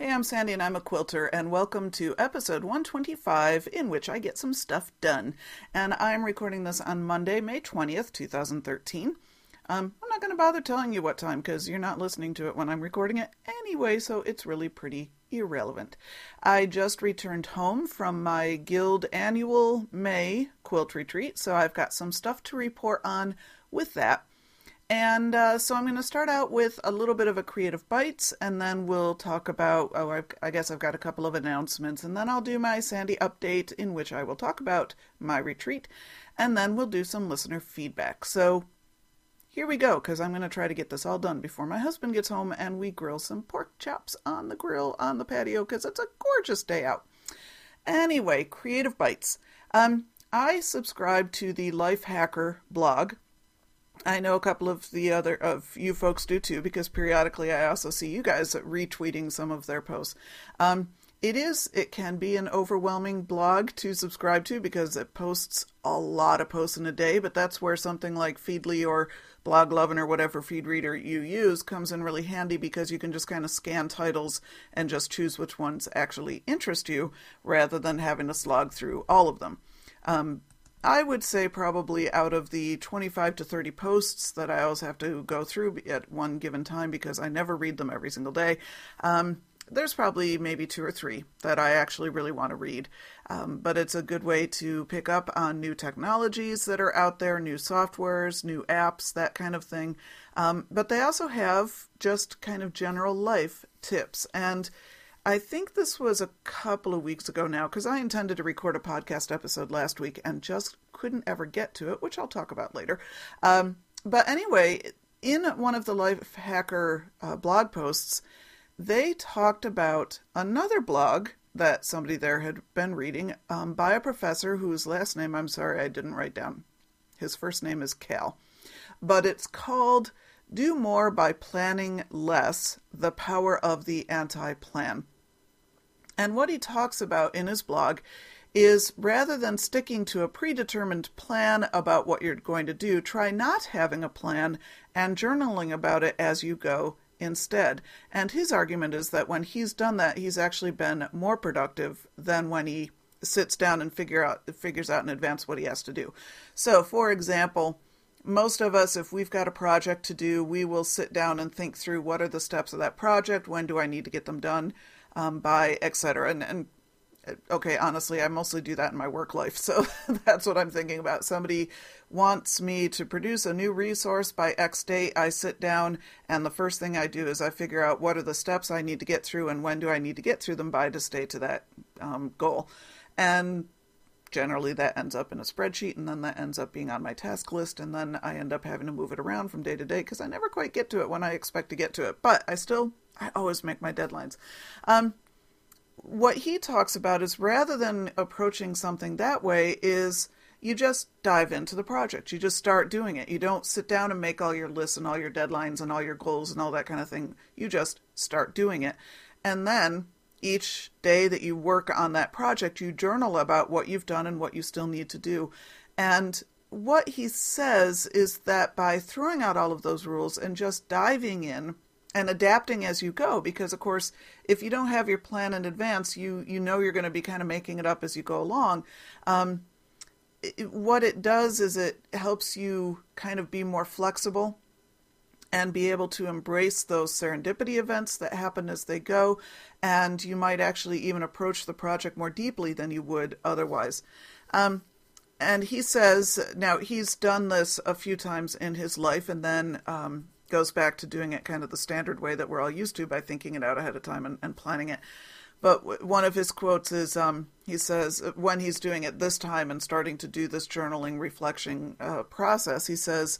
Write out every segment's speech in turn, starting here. Hey, I'm Sandy and I'm a quilter, and welcome to episode 125, in which I get some stuff done. And I'm recording this on Monday, May 20th, 2013. I'm not going to bother telling you what time because you're not listening to it when I'm recording it anyway, so it's really pretty irrelevant. I just returned home from my Guild annual May quilt retreat, so I've got some stuff to report on with that. And so I'm going to start out with a little bit of a Creative Bites, and then we'll talk about, I guess I've got a couple of announcements, and then I'll do my Sandy update in which I will talk about my retreat, and then we'll do some listener feedback. So here we go, because I'm going to try to get this all done before my husband gets home and we grill some pork chops on the grill on the patio, because it's a gorgeous day out. Anyway, Creative Bites. I subscribe to the Lifehacker blog. I know a couple of you folks do too, because periodically I also see you guys retweeting some of their posts. It can be an overwhelming blog to subscribe to because it posts a lot of posts in a day, but that's where something like Feedly or Blog Lovin' or whatever feed reader you use comes in really handy, because you can just kind of scan titles and just choose which ones actually interest you rather than having to slog through all of them. I would say probably out of the 25 to 30 posts that I always have to go through at one given time, because I never read them every single day, there's probably maybe 2 or 3 that I actually really want to read. But it's a good way to pick up on new technologies that are out there, new softwares, new apps, that kind of thing. But they also have just kind of general life tips. And I think this was a couple of weeks ago now, because I intended to record a podcast episode last week and just couldn't ever get to it, which I'll talk about later. But anyway, in one of the Lifehacker blog posts, they talked about another blog that somebody there had been reading by a professor whose last name, I'm sorry, I didn't write down. His first name is Cal. But it's called Do More by Planning Less, The Power of the Anti-Plan. And what he talks about in his blog is, rather than sticking to a predetermined plan about what you're going to do, try not having a plan and journaling about it as you go instead. And his argument is that when he's done that, he's actually been more productive than when he sits down and figures out in advance what he has to do. So, for example, most of us, if we've got a project to do, we will sit down and think through what are the steps of that project, when do I need to get them done, by, etc. And okay, honestly, I mostly do that in my work life, so that's what I'm thinking about. Somebody wants me to produce a new resource by X date. I sit down, and the first thing I do is I figure out what are the steps I need to get through and when do I need to get through them by to stay to that goal. And generally that ends up in a spreadsheet, and then that ends up being on my task list, and then I end up having to move it around from day to day because I never quite get to it when I expect to get to it. But I always make my deadlines. What he talks about is, rather than approaching something that way, is you just dive into the project. You just start doing it. You don't sit down and make all your lists and all your deadlines and all your goals and all that kind of thing. You just start doing it. And then each day that you work on that project, you journal about what you've done and what you still need to do. And what he says is that by throwing out all of those rules and just diving in and adapting as you go, because of course, if you don't have your plan in advance, you know you're going to be kind of making it up as you go along. What it does is it helps you kind of be more flexible and be able to embrace those serendipity events that happen as they go, and you might actually even approach the project more deeply than you would otherwise. And he says, now he's done this a few times in his life, and then goes back to doing it kind of the standard way that we're all used to, by thinking it out ahead of time and planning it. But one of his quotes is, he says, when he's doing it this time and starting to do this journaling, reflection process, he says,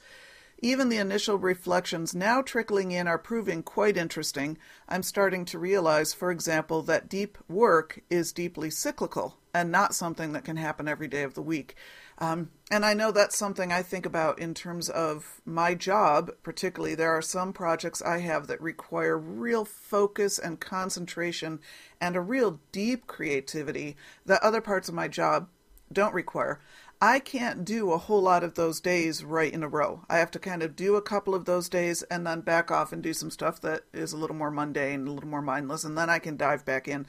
Even the initial reflections now trickling in are proving quite interesting. I'm starting to realize, for example, that deep work is deeply cyclical and not something that can happen every day of the week. And I know that's something I think about in terms of my job, particularly. There are some projects I have that require real focus and concentration and a real deep creativity that other parts of my job don't require. I can't do a whole lot of those days right in a row. I have to kind of do a couple of those days and then back off and do some stuff that is a little more mundane, a little more mindless, and then I can dive back in.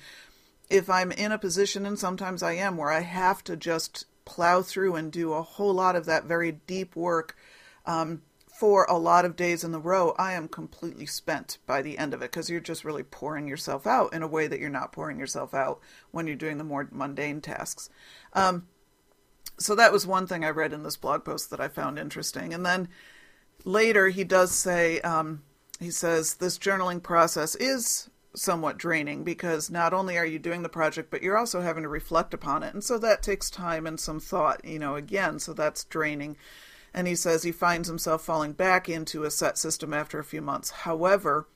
If I'm in a position, and sometimes I am, where I have to just plow through and do a whole lot of that very deep work for a lot of days in a row, I am completely spent by the end of it, because you're just really pouring yourself out in a way that you're not pouring yourself out when you're doing the more mundane tasks. So that was one thing I read in this blog post that I found interesting. And then later he does say, he says, this journaling process is somewhat draining because not only are you doing the project, but you're also having to reflect upon it. And so that takes time and some thought, you know, again, so that's draining. And he says he finds himself falling back into a set system after a few months. However,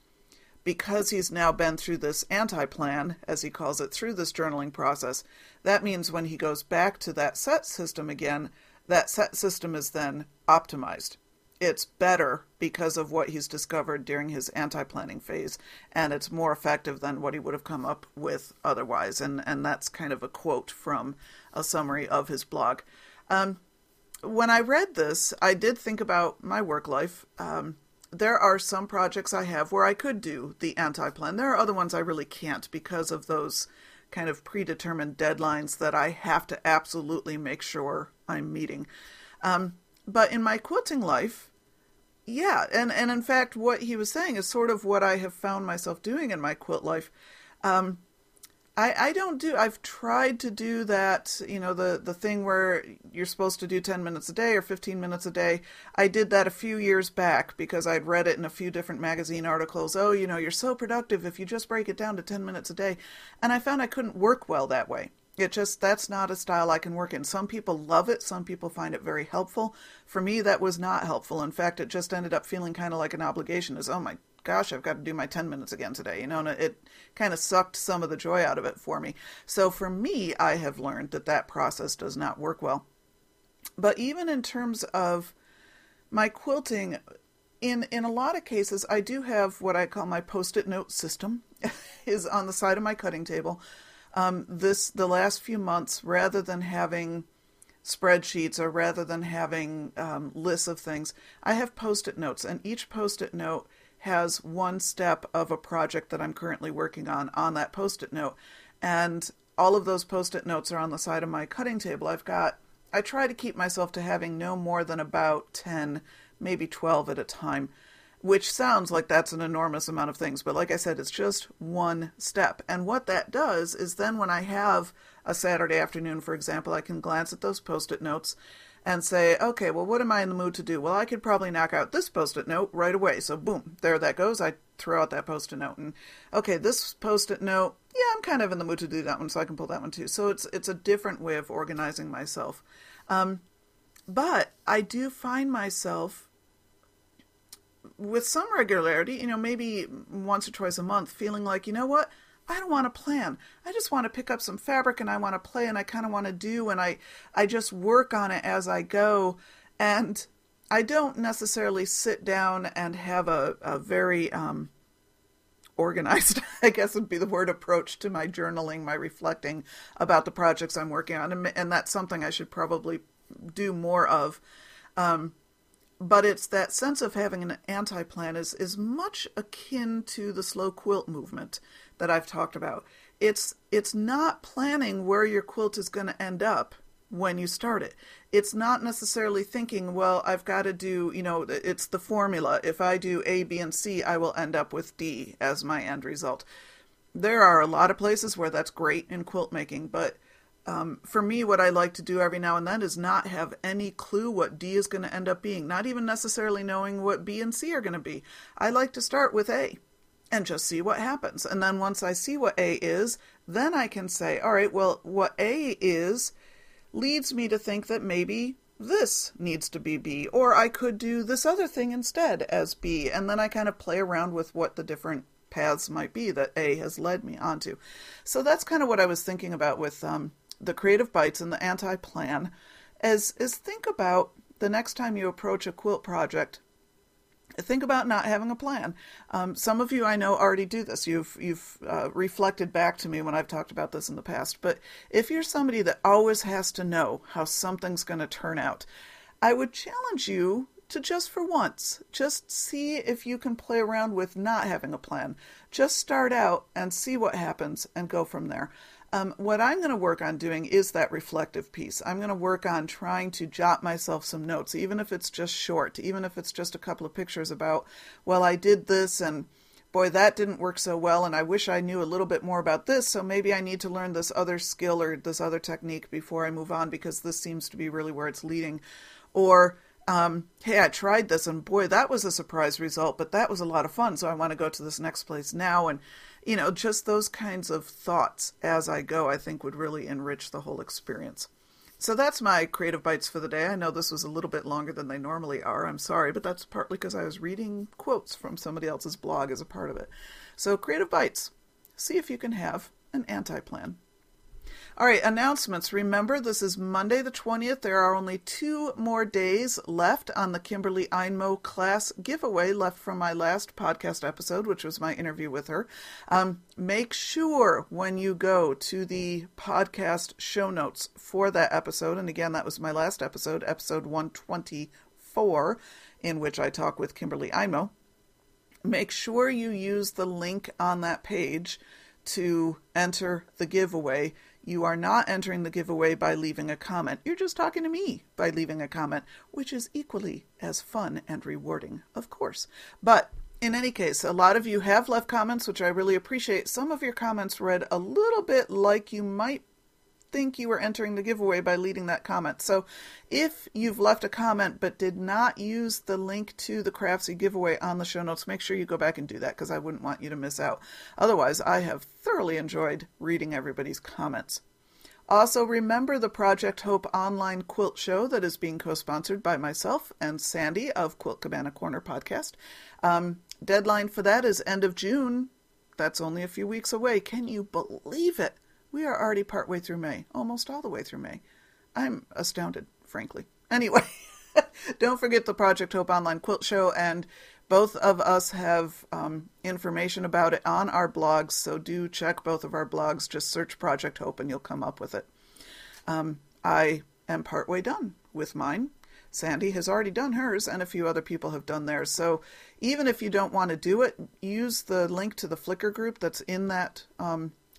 because he's now been through this anti-plan, as he calls it, through this journaling process, that means when he goes back to that set system again, that set system is then optimized. It's better because of what he's discovered during his anti-planning phase, and it's more effective than what he would have come up with otherwise. And that's kind of a quote from a summary of his blog. When I read this, I did think about my work life. There are some projects I have where I could do the anti-plan. There are other ones I really can't because of those kind of predetermined deadlines that I have to absolutely make sure I'm meeting. But in my quilting life, yeah, and in fact, what he was saying is sort of what I have found myself doing in my quilt life. I've tried to do that, you know, the thing where you're supposed to do 10 minutes a day or 15 minutes a day. I did that a few years back because I'd read it in a few different magazine articles. Oh, you know, you're so productive if you just break it down to 10 minutes a day. And I found I couldn't work well that way. It just, that's not a style I can work in. Some people love it. Some people find it very helpful. For me, that was not helpful. In fact, it just ended up feeling kind of like an obligation, as, oh my gosh, I've got to do my 10 minutes again today, you know, and it kind of sucked some of the joy out of it for me. So for me, I have learned that that process does not work well. But even in terms of my quilting, in a lot of cases, I do have what I call my post-it note system is on the side of my cutting table. The last few months, rather than having spreadsheets or rather than having lists of things, I have post-it notes, and each post-it note has one step of a project that I'm currently working on that post-it note. And all of those post-it notes are on the side of my cutting table. I try to keep myself to having no more than about 10, maybe 12 at a time, which sounds like that's an enormous amount of things. But like I said, it's just one step. And what that does is then when I have a Saturday afternoon, for example, I can glance at those post-it notes and say, okay, well, what am I in the mood to do? Well, I could probably knock out this post-it note right away. So boom, there that goes. I throw out that post-it note. And okay, this post-it note, yeah, I'm kind of in the mood to do that one, so I can pull that one too. So it's a different way of organizing myself. But I do find myself with some regularity, you know, maybe once or twice a month, feeling like, you know what? I don't want to plan. I just want to pick up some fabric and I want to play and I kind of want to do and I just work on it as I go. And I don't necessarily sit down and have a very organized, I guess would be the word, approach to my journaling, my reflecting about the projects I'm working on. And that's something I should probably do more of. But it's that sense of having an anti-plan is much akin to the slow quilt movement that I've talked about. It's not planning where your quilt is going to end up when you start it. It's not necessarily thinking, well, I've got to do, you know, it's the formula. If I do A, B, and C, I will end up with D as my end result. There are a lot of places where that's great in quilt making, but for me, what I like to do every now and then is not have any clue what D is going to end up being, not even necessarily knowing what B and C are going to be. I like to start with A and just see what happens. And then once I see what A is, then I can say, all right, well, what A is leads me to think that maybe this needs to be B, or I could do this other thing instead as B, and then I kind of play around with what the different paths might be that A has led me onto. So that's kind of what I was thinking about with the Creative Bites and the Anti-Plan, is think about the next time you approach a quilt project, think about not having a plan. Some of you I know already do this. You've reflected back to me when I've talked about this in the past. But if you're somebody that always has to know how something's going to turn out, I would challenge you to just for once, just see if you can play around with not having a plan. Just start out and see what happens and go from there. What I'm going to work on doing is that reflective piece. I'm going to work on trying to jot myself some notes, even if it's just short, even if it's just a couple of pictures about, well, I did this and boy, that didn't work so well. And I wish I knew a little bit more about this. So maybe I need to learn this other skill or this other technique before I move on, because this seems to be really where it's leading. Or, hey, I tried this and boy, that was a surprise result, but that was a lot of fun. So I want to go to this next place now. And, you know, just those kinds of thoughts as I go, I think would really enrich the whole experience. So that's my Creative Bites for the day. I know this was a little bit longer than they normally are. I'm sorry, but that's partly because I was reading quotes from somebody else's blog as a part of it. So Creative Bites, see if you can have an anti-plan. All right, announcements. Remember, this is Monday the 20th. There are only 2 more days left on the Kimberly Einmo class giveaway left from my last podcast episode, which was my interview with her. Make sure when you go to the podcast show notes for that episode, and again, that was my last episode, episode 124, in which I talk with Kimberly Einmo, make sure you use the link on that page to enter the giveaway. You are not entering the giveaway by leaving a comment. You're just talking to me by leaving a comment, which is equally as fun and rewarding, of course. But in any case, a lot of you have left comments, which I really appreciate. Some of your comments read a little bit like you might think you were entering the giveaway by leaving that comment. So if you've left a comment but did not use the link to the Craftsy giveaway on the show notes, make sure you go back and do that, because I wouldn't want you to miss out. Otherwise, I have thoroughly enjoyed reading everybody's comments. Also, remember the Project Hope online quilt show that is being co-sponsored by myself and Sandy of Quilt Cabana Corner Podcast. Deadline for that is end of June. That's only a few weeks away. Can you believe it? We are already partway through May, almost all the way through May. I'm astounded, frankly. Anyway, don't forget the Project Hope Online Quilt Show, and both of us have information about it on our blogs, so do check both of our blogs. Just search Project Hope and you'll come up with it. I am partway done with mine. Sandy has already done hers, and a few other people have done theirs. So even if you don't want to do it, use the link to the Flickr group that's in that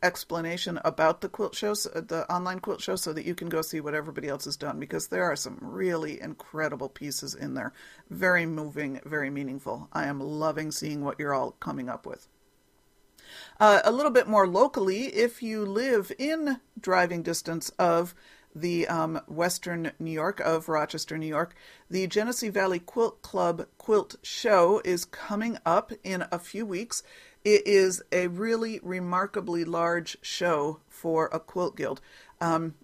explanation about the quilt shows, the online quilt show, so that you can go see what everybody else has done, because there are some really incredible pieces in there. Very moving, very meaningful. I am loving seeing what you're all coming up with. A little bit more locally, if you live in driving distance of the Western New York, of Rochester, New York, the Genesee Valley Quilt Club Quilt Show is coming up in a few weeks. It is a really remarkably large show for a quilt guild.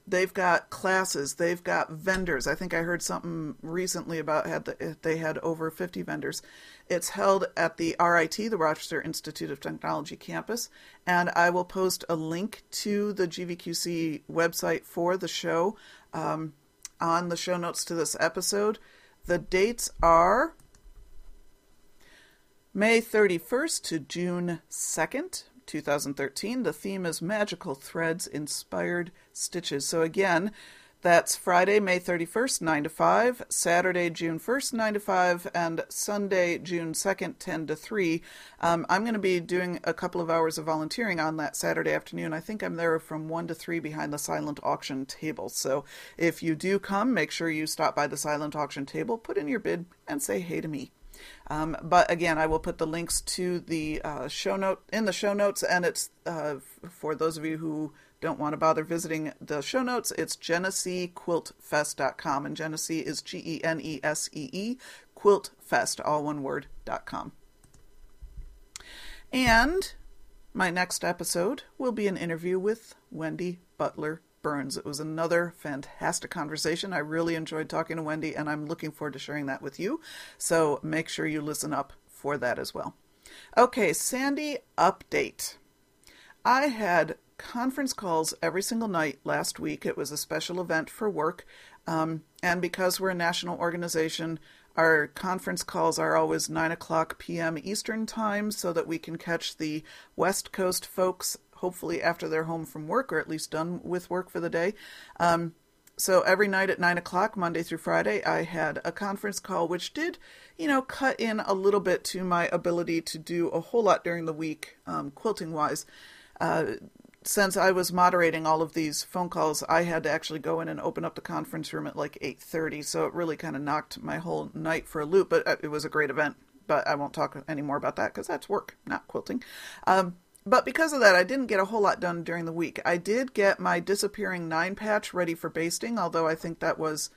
They've got classes, they've got vendors. I think I heard something recently about they had over 50 vendors. It's held at the RIT, the Rochester Institute of Technology campus, and I will post a link to the GVQC website for the show on the show notes to this episode. The dates are May 31st to June 2nd, 2013. The theme is Magical Threads Inspired Stitches. So again, that's Friday, May 31st, 9 to 5, Saturday, June 1st, 9 to 5, and Sunday, June 2nd, 10 to 3. I'm going to be doing a couple of hours of volunteering on that Saturday afternoon. I think I'm there from 1 to 3 behind the silent auction table. So if you do come, make sure you stop by the silent auction table, put in your bid, and say hey to me. But again, I will put the links to the show notes, and it's for those of you who don't want to bother visiting the show notes, it's GeneseeQuiltFest.com, and Genesee is Genesee, QuiltFest, all one word.com. And my next episode will be an interview with Wendy Butler Burns. It was another fantastic conversation. I really enjoyed talking to Wendy, and I'm looking forward to sharing that with you. So make sure you listen up for that as well. Okay, Sandy update. I had conference calls every single night last week. It was a special event for work. And because we're a national organization, our conference calls are always 9 o'clock p.m. Eastern time so that we can catch the West Coast folks, hopefully after they're home from work or at least done with work for the day. So every night at 9 o'clock, Monday through Friday, I had a conference call, which did, cut in a little bit to my ability to do a whole lot during the week, quilting-wise. Since I was moderating all of these phone calls, I had to actually go in and open up the conference room at like 8:30. So it really kind of knocked my whole night for a loop, but it was a great event. But I won't talk any more about that because that's work, not quilting. But because of that, I didn't get a whole lot done during the week. I did get my disappearing 9 patch ready for basting, although I think that was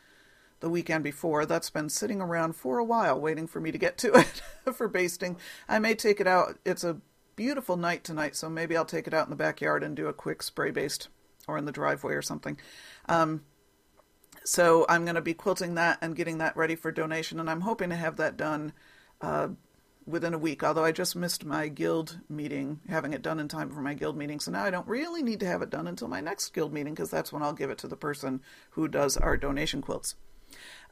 the weekend before. That's been sitting around for a while waiting for me to get to it for basting. I may take it out. It's a beautiful night tonight, so maybe I'll take it out in the backyard and do a quick spray baste or in the driveway or something. So I'm going to be quilting that and getting that ready for donation, and I'm hoping to have that done within a week, although I just missed my guild meeting, having it done in time for my guild meeting. So now I don't really need to have it done until my next guild meeting, because that's when I'll give it to the person who does our donation quilts.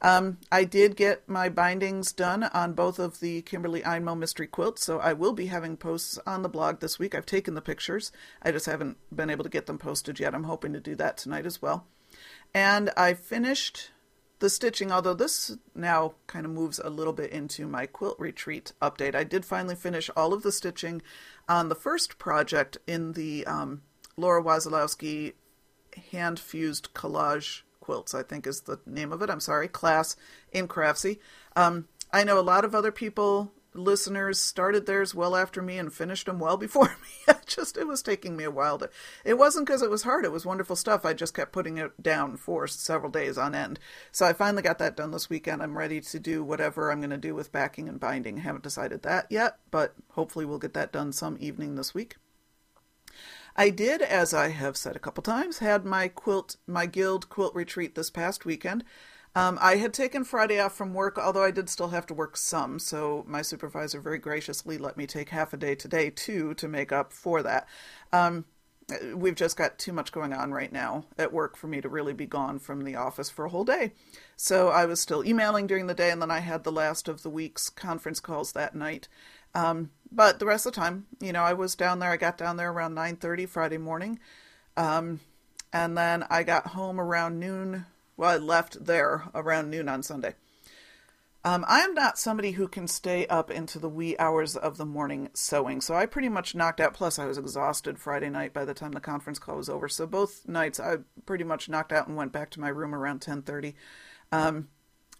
I did get my bindings done on both of the Kimberly Einmo mystery quilts, so I will be having posts on the blog this week. I've taken the pictures. I just haven't been able to get them posted yet. I'm hoping to do that tonight as well. And I finished the stitching, although this now kind of moves a little bit into my quilt retreat update. I did finally finish all of the stitching on the first project in the Laura Wasilowski hand-fused collage quilts, I think is the name of it. I'm sorry, class in Craftsy. I know a lot of other people, listeners, started theirs well after me and finished them well before me. It was taking me a while to, it wasn't because it was hard. It was wonderful stuff. I just kept putting it down for several days on end. So I finally got that done this weekend. I'm ready to do whatever I'm going to do with backing and binding. I haven't decided that yet, but hopefully we'll get that done some evening this week. I did, as I have said a couple times, had my guild quilt retreat this past weekend. I had taken Friday off from work, although I did still have to work some, so my supervisor very graciously let me take half a day today, too, to make up for that. We've just got too much going on right now at work for me to really be gone from the office for a whole day. So I was still emailing during the day, and then I had the last of the week's conference calls that night. But the rest of the time, I was down there. I got down there around 9:30 Friday morning. And then I got home around noon. Well, I left there around noon on Sunday. I'm not somebody who can stay up into the wee hours of the morning sewing. So I pretty much knocked out. Plus, I was exhausted Friday night by the time the conference call was over. So both nights I pretty much knocked out and went back to my room around 10:30.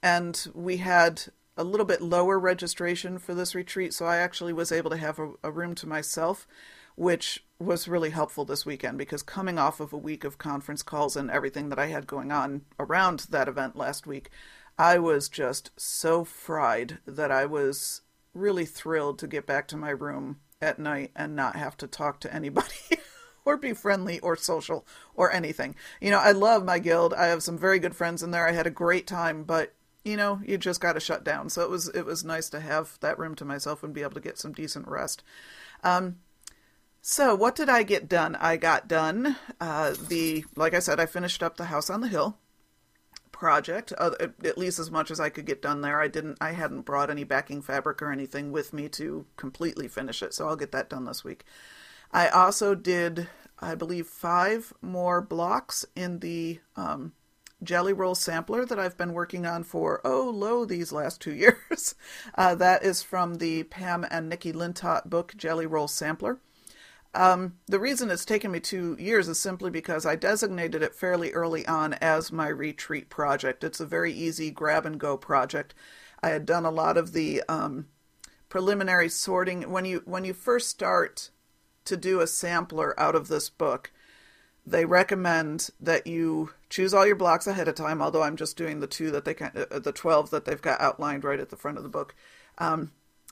And we had a little bit lower registration for this retreat, so I actually was able to have a room to myself, which was really helpful this weekend, because coming off of a week of conference calls and everything that I had going on around that event last week, I was just so fried that I was really thrilled to get back to my room at night and not have to talk to anybody or be friendly or social or anything. I love my guild. I have some very good friends in there. I had a great time, but you just got to shut down. So it was nice to have that room to myself and be able to get some decent rest. So what did I get done? I got done, like I said, I finished up the House on the Hill project, at least as much as I could get done there. I hadn't brought any backing fabric or anything with me to completely finish it. So I'll get that done this week. I also did, I believe, 5 more blocks in the, Jelly Roll Sampler that I've been working on for, these last 2 years. That is from the Pam and Nikki Lintott book, Jelly Roll Sampler. The reason it's taken me 2 years is simply because I designated it fairly early on as my retreat project. It's a very easy grab-and-go project. I had done a lot of the preliminary sorting. When you first start to do a sampler out of this book, they recommend that you choose all your blocks ahead of time, although I'm just doing the 12 that they've got outlined right at the front of the book. And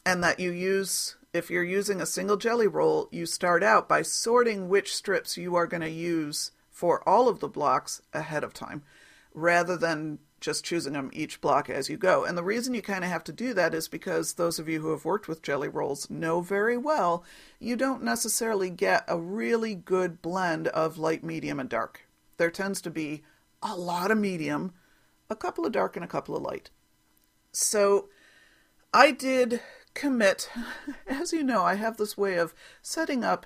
that you use, if you're using a single jelly roll, you start out by sorting which strips you are going to use for all of the blocks ahead of time, rather than just choosing them each block as you go. And the reason you kind of have to do that is because those of you who have worked with jelly rolls know very well, you don't necessarily get a really good blend of light, medium, and dark. There tends to be a lot of medium, a couple of dark, and a couple of light. So I did commit, as you know, I have this way of setting up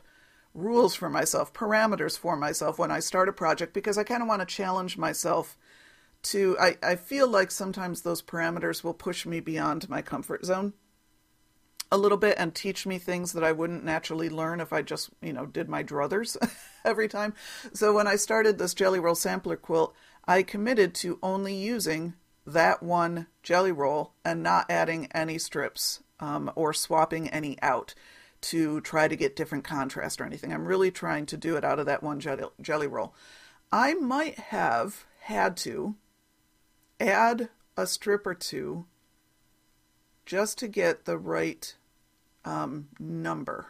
rules for myself, parameters for myself when I start a project, because I kind of want to challenge myself to, I feel like sometimes those parameters will push me beyond my comfort zone a little bit and teach me things that I wouldn't naturally learn if I just, did my druthers every time. So when I started this Jelly Roll Sampler quilt, I committed to only using that one jelly roll and not adding any strips or swapping any out to try to get different contrast or anything. I'm really trying to do it out of that one jelly roll. I might have had to add a strip or two just to get the right number.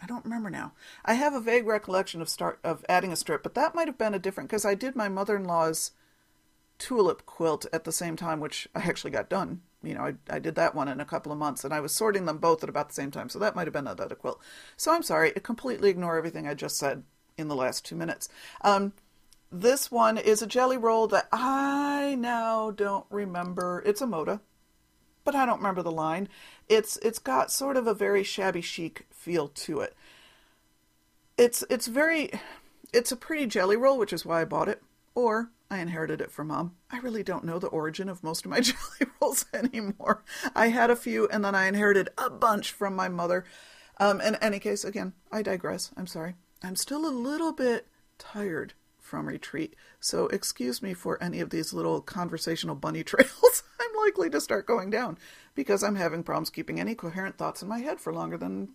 I don't remember now. I have a vague recollection of adding a strip, but that might have been a different, because I did my mother-in-law's tulip quilt at the same time, which I actually got done. I did that one in a couple of months, and I was sorting them both at about the same time, so that might have been another quilt. So I'm sorry, I completely ignore everything I just said in the last 2 minutes. This one is a jelly roll that I now don't remember. It's a Moda, but I don't remember the line. It's got sort of a very shabby chic feel to it. It's a pretty jelly roll, which is why I bought it, or I inherited it from Mom. I really don't know the origin of most of my jelly rolls anymore. I had a few, and then I inherited a bunch from my mother. In any case, again, I digress. I'm sorry. I'm still a little bit tired from retreat, so excuse me for any of these little conversational bunny trails I'm likely to start going down, because I'm having problems keeping any coherent thoughts in my head for longer than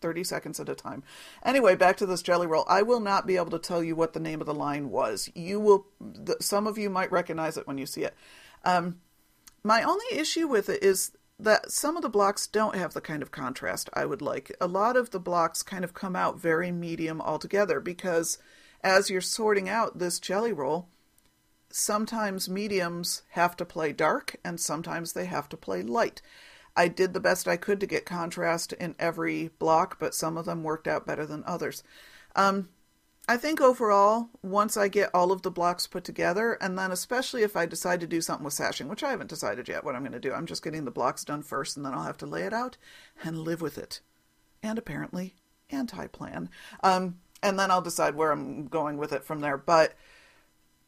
30 seconds at a time. Anyway, back to this jelly roll. I will not be able to tell you what the name of the line was. Some of you might recognize it when you see it. My only issue with it is that some of the blocks don't have the kind of contrast I would like. A lot of the blocks kind of come out very medium altogether, because as you're sorting out this jelly roll, sometimes mediums have to play dark and sometimes they have to play light. I did the best I could to get contrast in every block, but some of them worked out better than others. I think overall, once I get all of the blocks put together, and then especially if I decide to do something with sashing, which I haven't decided yet what I'm going to do. I'm just getting the blocks done first, and then I'll have to lay it out and live with it. And apparently, anti-plan. And then I'll decide where I'm going with it from there. But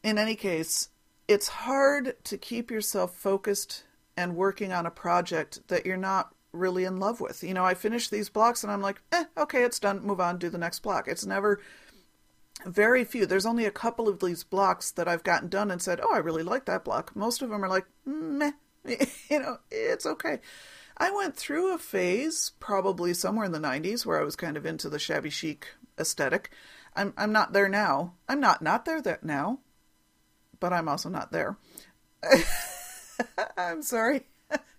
in any case, it's hard to keep yourself focused and working on a project that you're not really in love with. I finish these blocks and I'm like, okay, it's done. Move on, do the next block. It's never very few. There's only a couple of these blocks that I've gotten done and said, oh, I really like that block. Most of them are like, meh, it's okay. I went through a phase probably somewhere in the 90s where I was kind of into the shabby chic aesthetic. I'm not there now. I'm not there that now, but I'm also not there. I'm sorry.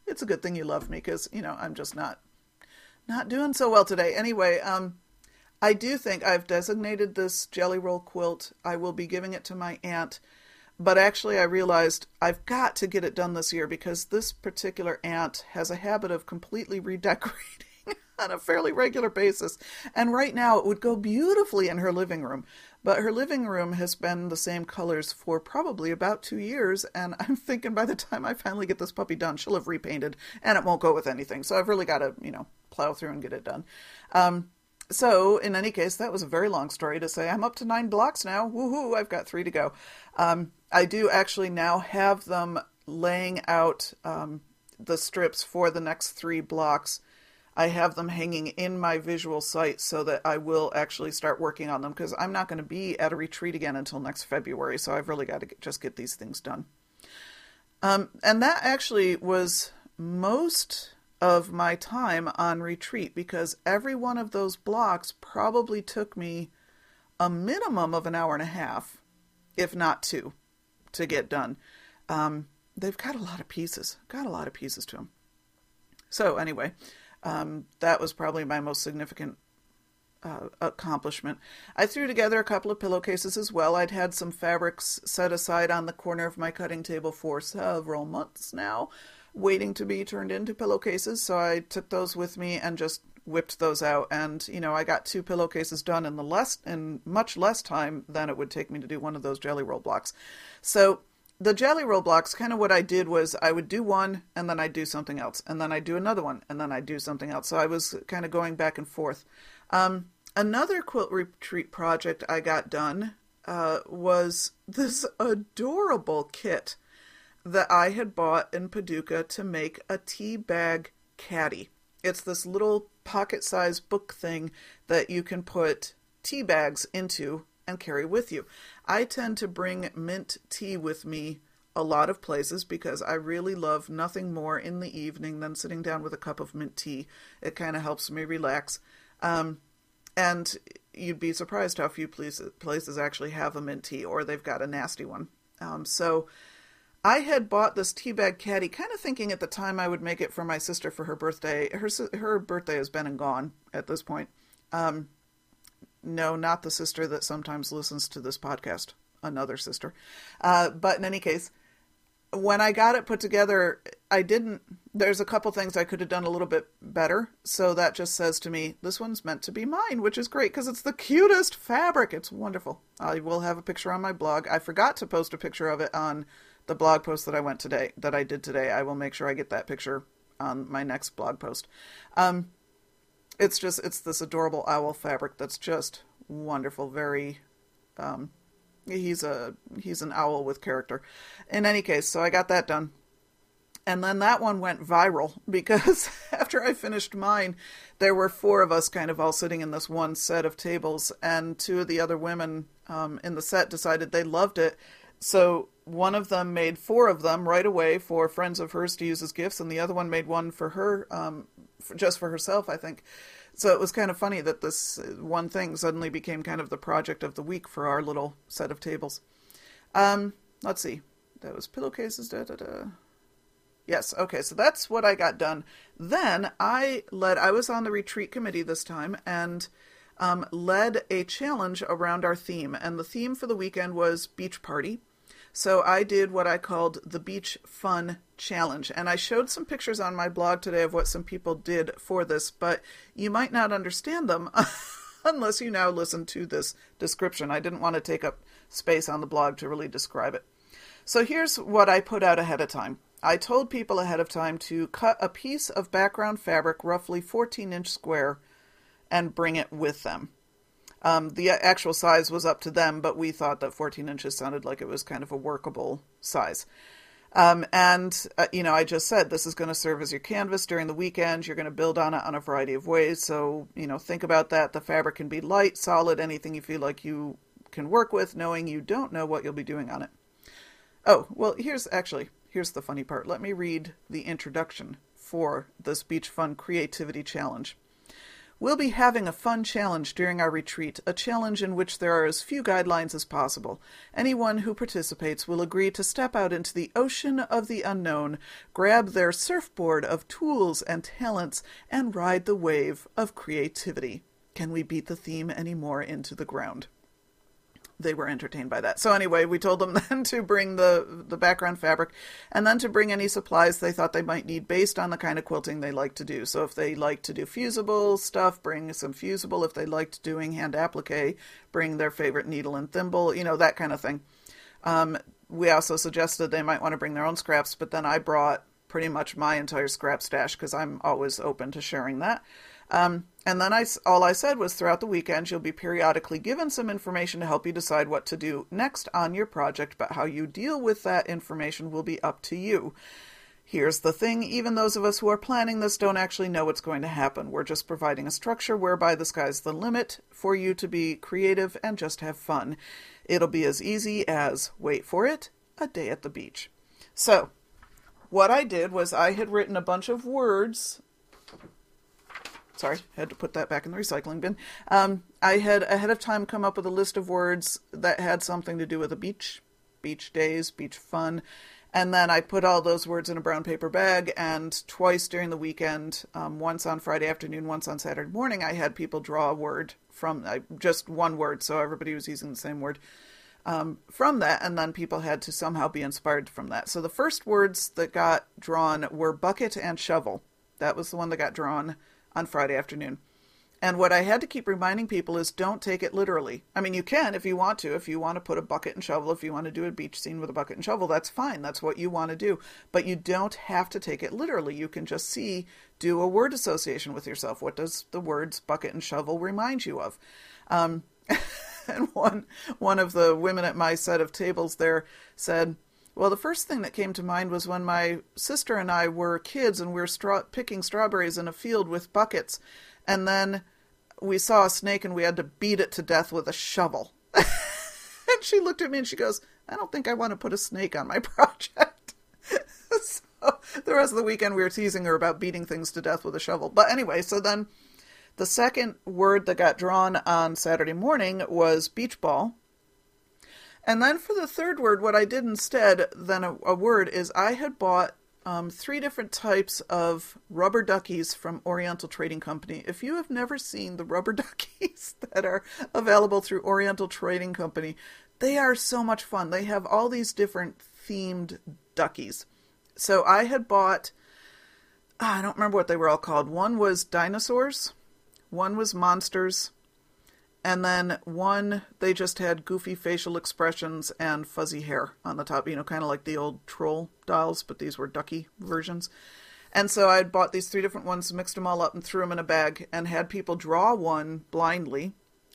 It's a good thing you love me, because, I'm just not doing so well today. Anyway, I do think I've designated this jelly roll quilt. I will be giving it to my aunt, but actually I realized I've got to get it done this year, because this particular aunt has a habit of completely redecorating on a fairly regular basis. And right now it would go beautifully in her living room. But her living room has been the same colors for probably about 2 years. And I'm thinking by the time I finally get this puppy done, she'll have repainted and it won't go with anything. So I've really got to, plow through and get it done. So in any case, that was a very long story to say I'm up to 9 blocks now. Woohoo, I've got 3 to go. I do actually now have them laying out the strips for the next 3 blocks. I have them hanging in my visual sight so that I will actually start working on them, because I'm not going to be at a retreat again until next February. So I've really got to just get these things done. And that actually was most of my time on retreat, because every one of those blocks probably took me a minimum of an hour and a half, if not 2, to get done. They've got a lot of pieces, to them. So anyway, that was probably my most significant accomplishment. I threw together a couple of pillowcases as well. I'd had some fabrics set aside on the corner of my cutting table for several months now, waiting to be turned into pillowcases. So I took those with me and just whipped those out. And, you know, I got two pillowcases done in much less time than it would take me to do one of those jelly roll blocks. So the jelly roll blocks, kind of what I did was I would do one and then I'd do something else. And then I'd do another one and then I'd do something else. So I was kind of going back and forth. Another quilt retreat project I got done was this adorable kit that I had bought in Paducah to make a tea bag caddy. It's this little pocket-sized book thing that you can put tea bags into and carry with you. I tend to bring mint tea with me a lot of places because I really love nothing more in the evening than sitting down with a cup of mint tea. It kind of helps me relax. And you'd be surprised how few places actually have a mint tea, or they've got a nasty one. So I had bought this teabag caddy kind of thinking at the time I would make it for my sister for her birthday. Her birthday has been and gone at this point. No, not the sister that sometimes listens to this podcast, another sister. But in any case, when I got it put together, there's a couple things I could have done a little bit better. So that just says to me, this one's meant to be mine, which is great because it's the cutest fabric. It's wonderful. I will have a picture on my blog. I forgot to post a picture of it on the blog post that I did today. I will make sure I get that picture on my next blog post. It's this adorable owl fabric that's just wonderful. Very, he's an owl with character. In any case, so I got that done. And then that one went viral because after I finished mine, there were four of us kind of all sitting in this one set of tables, and two of the other women in the set decided they loved it. So one of them made four of them right away for friends of hers to use as gifts, and the other one made one for her, just for herself, I think. So it was kind of funny that this one thing suddenly became kind of the project of the week for our little set of tables. Let's see. That was pillowcases, Yes, okay, so that's what I got done. Then I was on the retreat committee this time, and led a challenge around our theme. And the theme for the weekend was beach party. So I did what I called the Beach Fun Challenge. And I showed some pictures on my blog today of what some people did for this, but you might not understand them unless you now listen to this description. I didn't want to take up space on the blog to really describe it. So here's what I put out ahead of time. I told people ahead of time to cut a piece of background fabric, roughly 14-inch square, and bring it with them. The actual size was up to them, but we thought that 14 inches sounded like it was kind of a workable size. I just said, this is going to serve as your canvas during the weekend. You're going to build on it on a variety of ways. So, you know, think about that. The fabric can be light, solid, anything you feel like you can work with, knowing you don't know what you'll be doing on it. Oh, well, here's the funny part. Let me read the introduction for this Beach Fun Creativity Challenge. We'll be having a fun challenge during our retreat, a challenge in which there are as few guidelines as possible. Anyone who participates will agree to step out into the ocean of the unknown, grab their surfboard of tools and talents, and ride the wave of creativity. Can we beat the theme any more into the ground? They were entertained by that. So anyway, we told them then to bring the background fabric and then to bring any supplies they thought they might need based on the kind of quilting they like to do. So if they like to do fusible stuff, bring some fusible. If they liked doing hand applique, bring their favorite needle and thimble, you know, that kind of thing. We also suggested they might want to bring their own scraps, but then I brought pretty much my entire scrap stash because I'm always open to sharing that. And then all I said was throughout the weekend, you'll be periodically given some information to help you decide what to do next on your project, but how you deal with that information will be up to you. Here's the thing, even those of us who are planning this don't actually know what's going to happen. We're just providing a structure whereby the sky's the limit for you to be creative and just have fun. It'll be as easy as, wait for it, a day at the beach. So what I did was I had written a bunch of words. Sorry, had to put that back in the recycling bin. I had ahead of time come up with a list of words that had something to do with a beach, beach days, beach fun. And then I put all those words in a brown paper bag, and twice during the weekend, once on Friday afternoon, once on Saturday morning, I had people draw a word from just one word, so everybody was using the same word from that, and then people had to somehow be inspired from that. So the first words that got drawn were bucket and shovel. That was the one that got drawn on Friday afternoon. And what I had to keep reminding people is don't take it literally. I mean, you can if you want to. If you want to put a bucket and shovel, if you want to do a beach scene with a bucket and shovel, that's fine. That's what you want to do. But you don't have to take it literally. You can just do a word association with yourself. What does the words bucket and shovel remind you of? And one of the women at my set of tables there said, well, the first thing that came to mind was when my sister and I were kids and we were picking strawberries in a field with buckets. And then we saw a snake and we had to beat it to death with a shovel. And she looked at me and she goes, I don't think I want to put a snake on my project. So the rest of the weekend we were teasing her about beating things to death with a shovel. But anyway, so then the second word that got drawn on Saturday morning was beach ball. And then for the third word, what I did instead than a word is I had bought three different types of rubber duckies from Oriental Trading Company. If you have never seen the rubber duckies that are available through Oriental Trading Company, they are so much fun. They have all these different themed duckies. So I had bought, I don't remember what they were all called. One was dinosaurs, one was monsters, and then one, they just had goofy facial expressions and fuzzy hair on the top, you know, kind of like the old troll dolls, but these were ducky versions. And so I bought these three different ones, mixed them all up and threw them in a bag and had people draw one blindly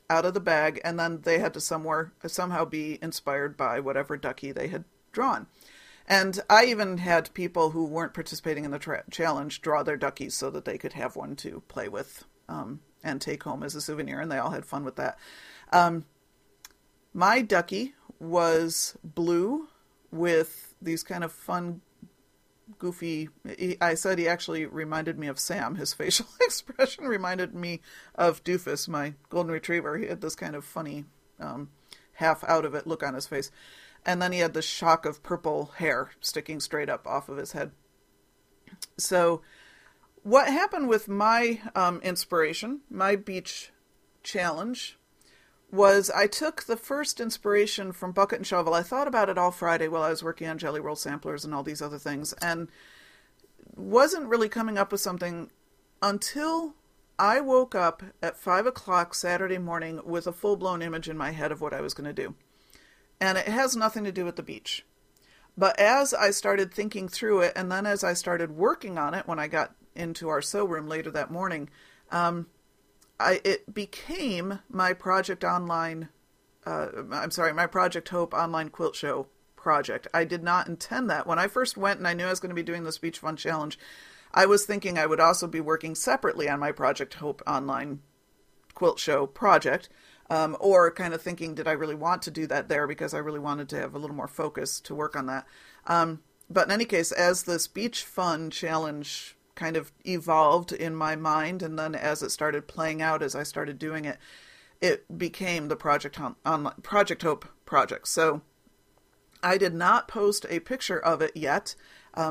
out of the bag. And then they had to somehow be inspired by whatever ducky they had drawn. And I even had people who weren't participating in the challenge draw their duckies so that they could have one to play with, and take home as a souvenir, and they all had fun with that. My ducky was blue with these kind of fun, goofy... I said he actually reminded me of Sam. His facial expression reminded me of Doofus, my golden retriever. He had this kind of funny, half-out-of-it look on his face. And then he had this shock of purple hair sticking straight up off of his head. So... what happened with my inspiration, my beach challenge, was I took the first inspiration from bucket and shovel. I thought about it all Friday while I was working on Jelly Roll Samplers and all these other things, and wasn't really coming up with something until I woke up at 5 o'clock Saturday morning with a full-blown image in my head of what I was going to do. And it has nothing to do with the beach. But as I started thinking through it, and then as I started working on it when I got into our sew room later that morning, it became my my Project Hope online quilt show project. I did not intend that. When I first went and I knew I was going to be doing this Beach Fun Challenge, I was thinking I would also be working separately on my Project Hope online quilt show project, or kind of thinking, did I really want to do that there, because I really wanted to have a little more focus to work on that. But in any case, as this Beach Fun Challenge kind of evolved in my mind, and then as it started playing out, as I started doing it, it became the Project Hope project. So I did not post a picture of it yet,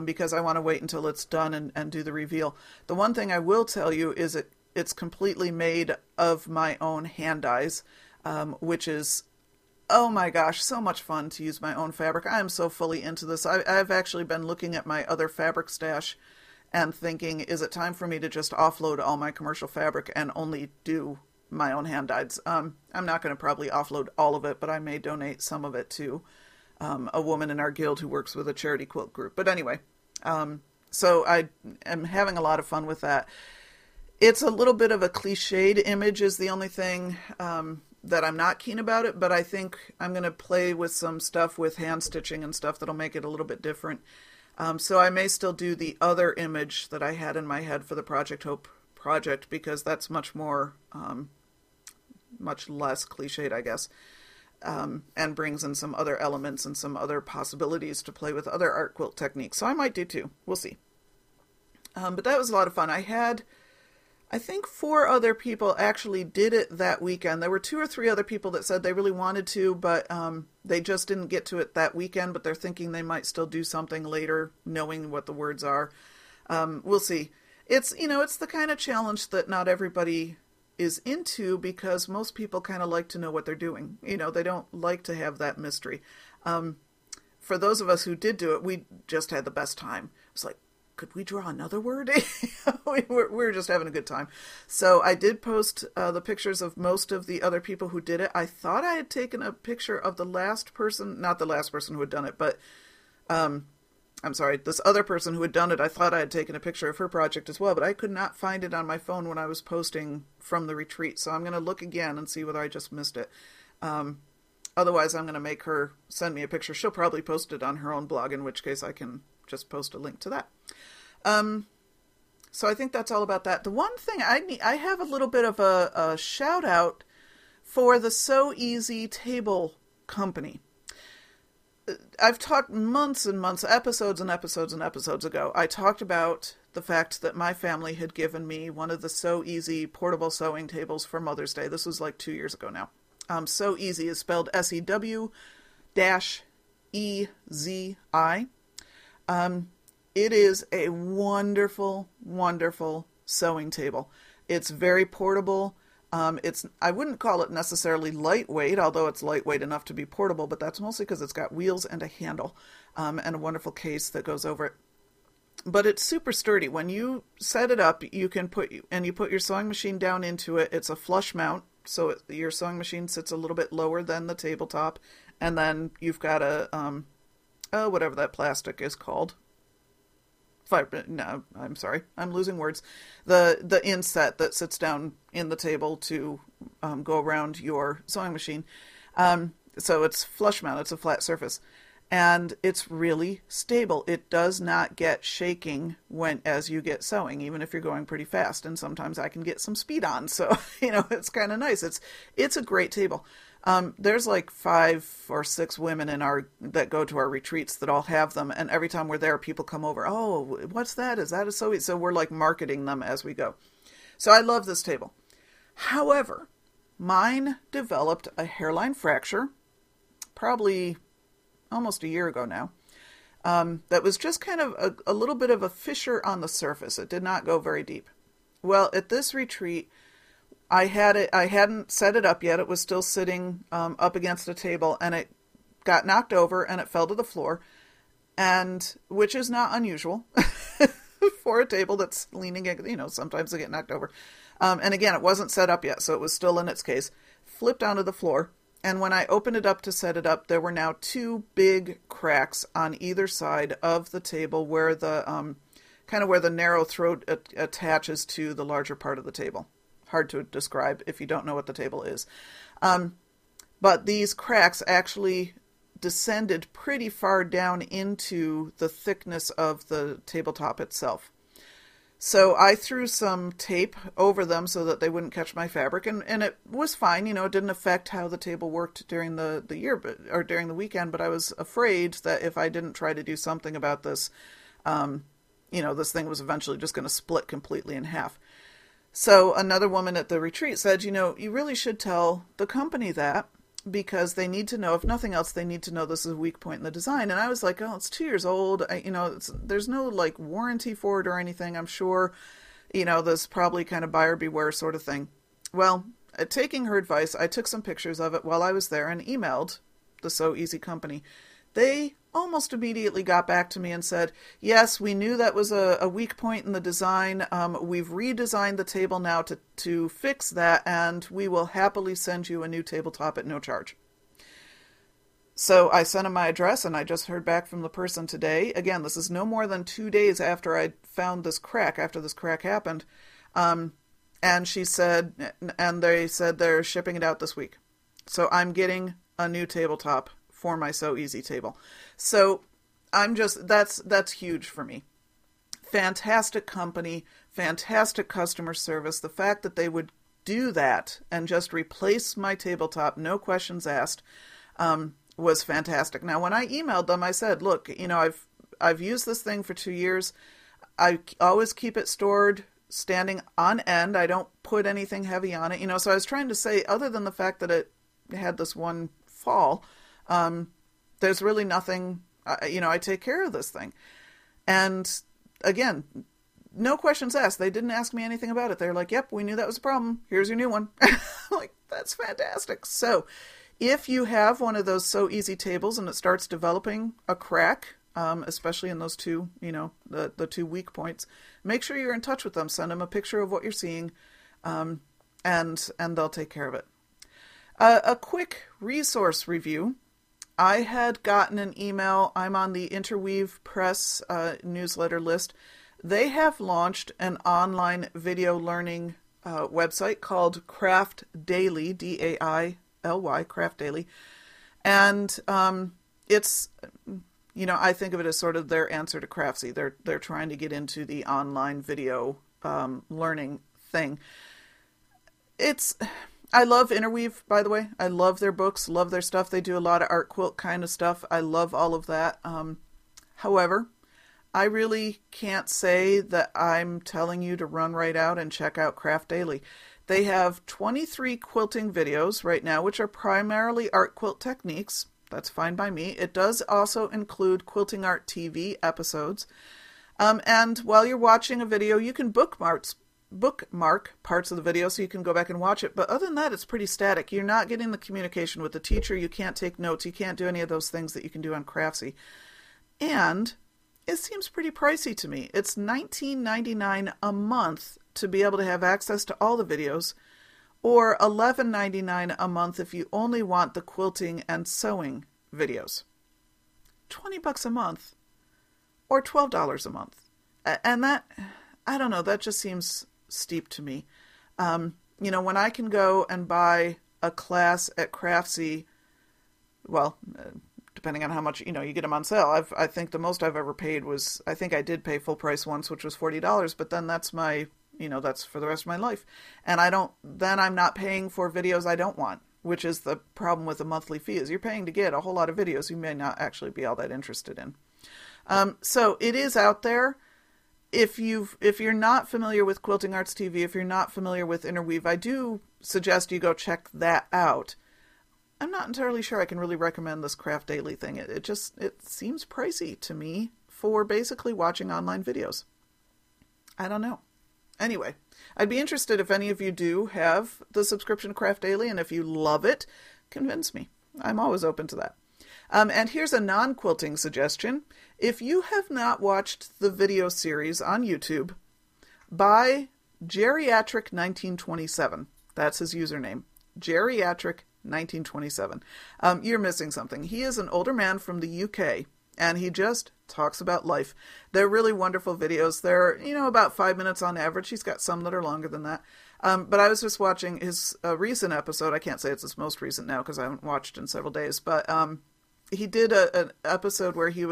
because I want to wait until it's done and do the reveal. The one thing I will tell you is it's completely made of my own hand dyes, which is, oh my gosh, so much fun to use my own fabric. I am so fully into this. I've actually been looking at my other fabric stash and thinking, is it time for me to just offload all my commercial fabric and only do my own hand dyes? I'm not going to probably offload all of it, but I may donate some of it to a woman in our guild who works with a charity quilt group. But anyway, so I am having a lot of fun with that. It's a little bit of a cliched image is the only thing that I'm not keen about it, but I think I'm going to play with some stuff with hand stitching and stuff that'll make it a little bit different. So I may still do the other image that I had in my head for the Project Hope project, because that's much more, much less cliched, I guess, and brings in some other elements and some other possibilities to play with other art quilt techniques. So I might do two. We'll see. But that was a lot of fun. I think 4 other people actually did it that weekend. There were 2 or 3 other people that said they really wanted to, but they just didn't get to it that weekend, but they're thinking they might still do something later, knowing what the words are. We'll see. It's the kind of challenge that not everybody is into, because most people kind of like to know what they're doing. You know, they don't like to have that mystery. For those of us who did do it, we just had the best time. It's like, could we draw another word? we were just having a good time. So I did post the pictures of most of the other people who did it. I thought I had taken a picture of the last person, not the last person who had done it, but I'm sorry, this other person who had done it, I thought I had taken a picture of her project as well, but I could not find it on my phone when I was posting from the retreat. So I'm going to look again and see whether I just missed it. Otherwise, I'm going to make her send me a picture. She'll probably post it on her own blog, in which case I can just post a link to that. So I think that's all about that. The one thing I have a little bit of a shout out for the Sew Easy Table Company. I've talked months and months, episodes and episodes and episodes ago, I talked about the fact that my family had given me one of the Sew Easy portable sewing tables for Mother's Day. This was like 2 years ago now. Sew Easy is spelled SEW-EZI. It is a wonderful, wonderful sewing table. It's very portable. I wouldn't call it necessarily lightweight, although it's lightweight enough to be portable, but that's mostly because it's got wheels and a handle, and a wonderful case that goes over it. But it's super sturdy. When you set it up, you put your sewing machine down into it. It's a flush mount, so your sewing machine sits a little bit lower than the tabletop, and then you've got whatever that plastic is called. No, I'm sorry. I'm losing words. The inset that sits down in the table to go around your sewing machine. So it's flush mount. It's a flat surface. And it's really stable. It does not get shaking as you get sewing, even if you're going pretty fast. And sometimes I can get some speed on. So, it's kind of nice. It's a great table. There's like 5 or 6 women that go to our retreats that all have them. And every time we're there, people come over. Oh, what's that? Is that a Sew Easy? So we're like marketing them as we go. So I love this table. However, mine developed a hairline fracture probably almost a year ago now. That was just kind of a little bit of a fissure on the surface. It did not go very deep. Well, at this retreat, I hadn't set it up yet. It was still sitting up against a table, and it got knocked over and it fell to the floor, which is not unusual for a table that's leaning. Sometimes they get knocked over. And again, it wasn't set up yet, so it was still in its case. Flipped onto the floor, and when I opened it up to set it up, there were now 2 big cracks on either side of the table where the kind of where the narrow throat attaches to the larger part of the table. Hard to describe if you don't know what the table is. But these cracks actually descended pretty far down into the thickness of the tabletop itself. So I threw some tape over them so that they wouldn't catch my fabric, and it was fine. It didn't affect how the table worked during during the weekend, but I was afraid that if I didn't try to do something about this, this thing was eventually just going to split completely in half. So another woman at the retreat said, you really should tell the company that, because they need to know, if nothing else, they need to know this is a weak point in the design. And I was like, oh, it's 2 years old. There's no like warranty for it or anything. I'm sure, this probably kind of buyer beware sort of thing. Well, taking her advice, I took some pictures of it while I was there and emailed the Sew Easy company. They almost immediately got back to me and said, yes, we knew that was a weak point in the design. We've redesigned the table now to fix that, and we will happily send you a new tabletop at no charge. So I sent them my address, and I just heard back from the person today. Again, this is no more than 2 days after I found this crack, after this crack happened. And they said they're shipping it out this week. So I'm getting a new tabletop for my Sew Easy table. So that's huge for me. Fantastic company, fantastic customer service. The fact that they would do that and just replace my tabletop, no questions asked, was fantastic. Now, when I emailed them, I said, look, I've used this thing for 2 years. I always keep it stored standing on end. I don't put anything heavy on it. So I was trying to say, other than the fact that it had this one fall, there's really nothing, I take care of this thing. And again, no questions asked. They didn't ask me anything about it. They're like, yep, we knew that was a problem. Here's your new one. Like, that's fantastic. So if you have one of those Sew Easy tables and it starts developing a crack, especially in those two, you know, the 2 weak points, make sure you're in touch with them. Send them a picture of what you're seeing, and they'll take care of it. A quick resource review. I had gotten an email. I'm on the Interweave Press newsletter list. They have launched an online video learning website called Craft Daily, D-A-I-L-Y, Craft Daily. And it's, you know, I think of it as sort of their answer to Craftsy. They're trying to get into the online video learning thing. I love Interweave, by the way. I love their books, love their stuff. They do a lot of art quilt kind of stuff. I love all of that. However, I really can't say that I'm telling you to run right out and check out Craft Daily. They have 23 quilting videos right now, which are primarily art quilt techniques. That's fine by me. It does also include Quilting Art TV episodes. And while you're watching a video, you can bookmark parts of the video so you can go back and watch it. But other than that, it's pretty static. You're not getting the communication with the teacher. You can't take notes. You can't do any of those things that you can do on Craftsy. And it seems pretty pricey to me. It's $19.99 a month to be able to have access to all the videos, or $11.99 a month if you only want the quilting and sewing videos. $20 a month, or $12 a month. And that, I don't know, that just seems steep to me. You know, when I can go and buy a class at Craftsy, well, depending on how much, you know, you get them on sale. I think the most I've ever paid was, I think I did pay full price once, which was $40, but then that's my, you know, that's for the rest of my life. And then I'm not paying for videos I don't want, which is the problem with the monthly fee, is you're paying to get a whole lot of videos you may not actually be all that interested in. So it is out there. If you're not familiar with Quilting Arts TV, if you're not familiar with Interweave, I do suggest you go check that out. I'm not entirely sure I can really recommend this Craft Daily thing. It seems pricey to me for basically watching online videos. I don't know. Anyway, I'd be interested if any of you do have the subscription to Craft Daily, and if you love it, convince me. I'm always open to that. And here's a non-quilting suggestion. If you have not watched the video series on YouTube by Geriatric1927, that's his username, Geriatric1927, you're missing something. He is an older man from the UK, and he just talks about life. They're really wonderful videos. They're, you know, about 5 minutes on average. He's got some that are longer than that. But I was just watching his recent episode. I can't say it's his most recent now because I haven't watched in several days, but he did an episode where he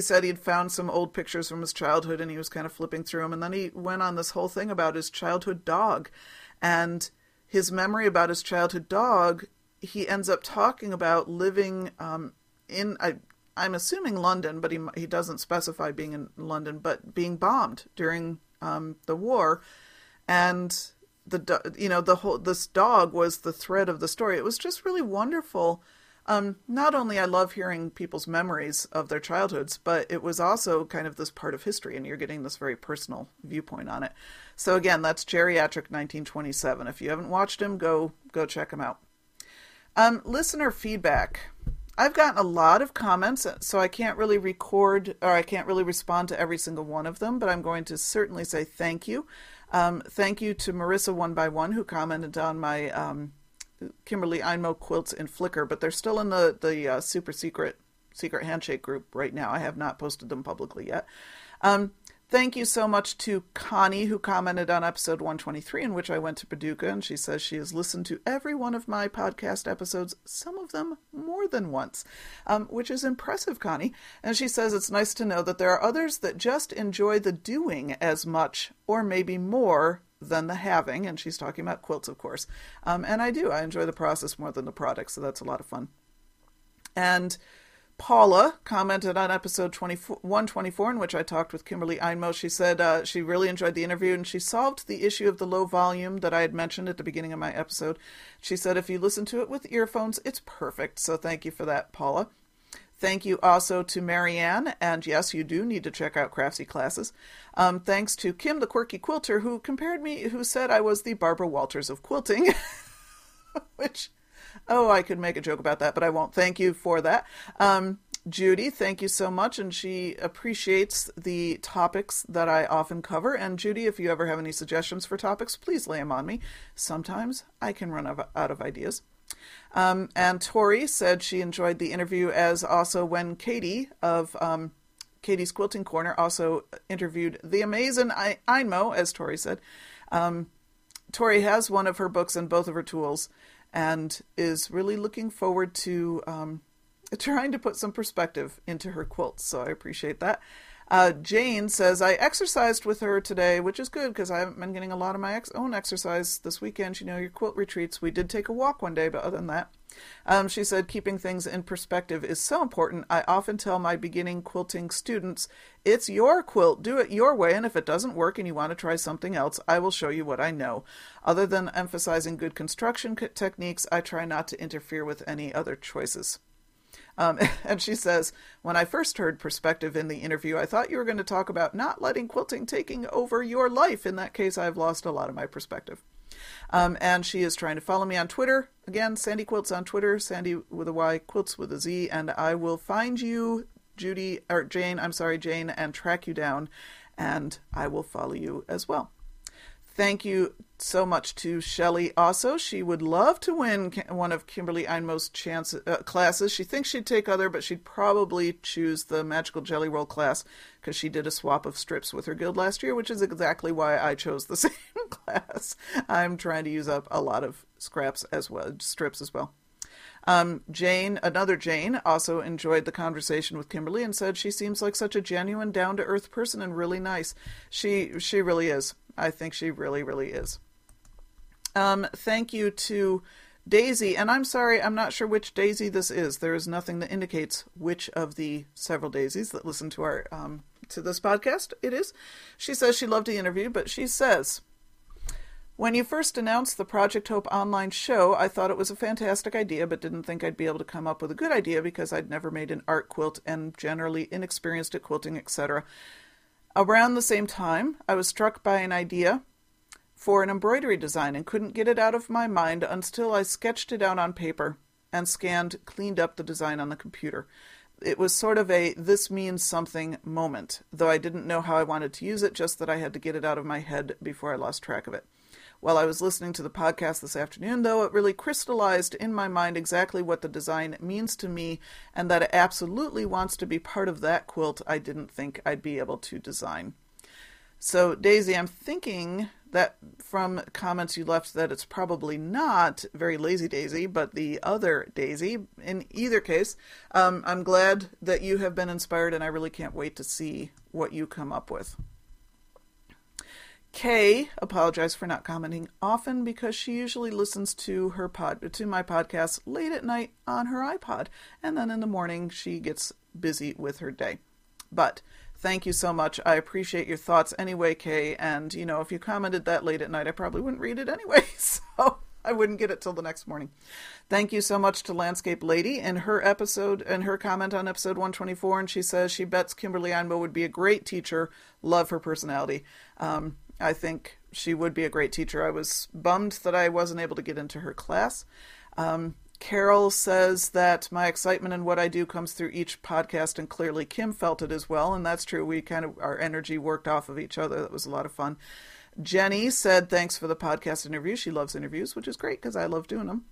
said he'd found some old pictures from his childhood and he was kind of flipping through them. And then he went on this whole thing about his childhood dog, and his memory about his childhood dog. He ends up talking about living in, I'm assuming London, but he doesn't specify being in London, but being bombed during the war. And this dog was the thread of the story. It was just really wonderful. Not only I love hearing people's memories of their childhoods, but it was also kind of this part of history, and you're getting this very personal viewpoint on it. So again, that's Geriatric1927. If you haven't watched him, go check him out. Listener feedback. I've gotten a lot of comments, so I can't really respond to every single one of them, but I'm going to certainly say thank you. Thank you to Marissa One by One, who commented on my Kimberly Einmo quilts in Flickr, but they're still in the super secret handshake group right now. I have not posted them publicly yet. Thank you so much to Connie, who commented on episode 123, in which I went to Paducah, and she says she has listened to every one of my podcast episodes, some of them more than once, which is impressive, Connie. And she says it's nice to know that there are others that just enjoy the doing as much, or maybe more, than the having, and she's talking about quilts, of course. And I do. I enjoy the process more than the product, so that's a lot of fun. And Paula commented on episode 124, in which I talked with Kimberly Einmo. She said she really enjoyed the interview, and she solved the issue of the low volume that I had mentioned at the beginning of my episode. She said if you listen to it with earphones, it's perfect. So thank you for that, Paula. Thank you also to Marianne, and yes, you do need to check out Craftsy classes. Thanks to Kim, the quirky quilter, who compared me, who said I was the Barbara Walters of quilting, which, oh, I could make a joke about that, but I won't. Thank you for that. Judy, thank you so much, and she appreciates the topics that I often cover. And Judy, if you ever have any suggestions for topics, please lay them on me. Sometimes I can run out of ideas. And Tori said she enjoyed the interview, as also when Katie of Katie's Quilting Corner also interviewed the amazing Einmo, as Tori said. Tori has one of her books and both of her tools, and is really looking forward to trying to put some perspective into her quilts, so I appreciate that. Jane says, I exercised with her today, which is good because I haven't been getting a lot of my own exercise this weekend. You know, your quilt retreats. We did take a walk one day, but other than that, she said, keeping things in perspective is so important. I often tell my beginning quilting students, it's your quilt, do it your way, and if it doesn't work and you want to try something else, I will show you what I know. Other than emphasizing good construction techniques, I try not to interfere with any other choices. And she says, when I first heard perspective in the interview, I thought you were going to talk about not letting quilting taking over your life. In that case, I've lost a lot of my perspective. And she is trying to follow me on Twitter. Again, Sandy Quilts on Twitter, Sandy with a Y, Quilts with a Z. And I will find you, Judy, or Jane, I'm sorry, Jane, and track you down. And I will follow you as well. Thank you so much to Shelley also. She would love to win one of Kimberly Einmo's classes. She thinks she'd take other, but she'd probably choose the Magical Jelly Roll class because she did a swap of strips with her guild last year, which is exactly why I chose the same class. I'm trying to use up a lot of scraps as well, strips as well. Jane, another Jane, also enjoyed the conversation with Kimberly and said she seems like such a genuine, down-to-earth person and really nice. She really is. I think she really, really is. Thank you to Daisy, and I'm sorry, I'm not sure which Daisy this is. There is nothing that indicates which of the several Daisies that listen to our to this podcast it is. She says she loved the interview, but she says, when you first announced the Project Hope online show, I thought it was a fantastic idea, but didn't think I'd be able to come up with a good idea because I'd never made an art quilt and generally inexperienced at quilting, etc. Around the same time, I was struck by an idea for an embroidery design and couldn't get it out of my mind until I sketched it out on paper and cleaned up the design on the computer. It was sort of a this means something moment, though I didn't know how I wanted to use it, just that I had to get it out of my head before I lost track of it. While I was listening to the podcast this afternoon, though, it really crystallized in my mind exactly what the design means to me and that it absolutely wants to be part of that quilt I didn't think I'd be able to design. So, Daisy, I'm thinking that from comments you left that it's probably not very lazy Daisy, but the other Daisy. In either case, I'm glad that you have been inspired, and I really can't wait to see what you come up with. Kay apologized for not commenting often because she usually listens to my podcast late at night on her iPod, and then in the morning she gets busy with her day. But thank you so much. I appreciate your thoughts anyway, Kay, and you know, if you commented that late at night, I probably wouldn't read it anyway, so I wouldn't get it till the next morning. Thank you so much to Landscape Lady and her comment on episode 124, and she says she bets Kimberly Einmo would be a great teacher. Love her personality. I think she would be a great teacher. I was bummed that I wasn't able to get into her class. Carol says that my excitement in what I do comes through each podcast, and clearly Kim felt it as well, and that's true. We our energy worked off of each other. That was a lot of fun. Jenny said thanks for the podcast interview. She loves interviews, which is great because I love doing them.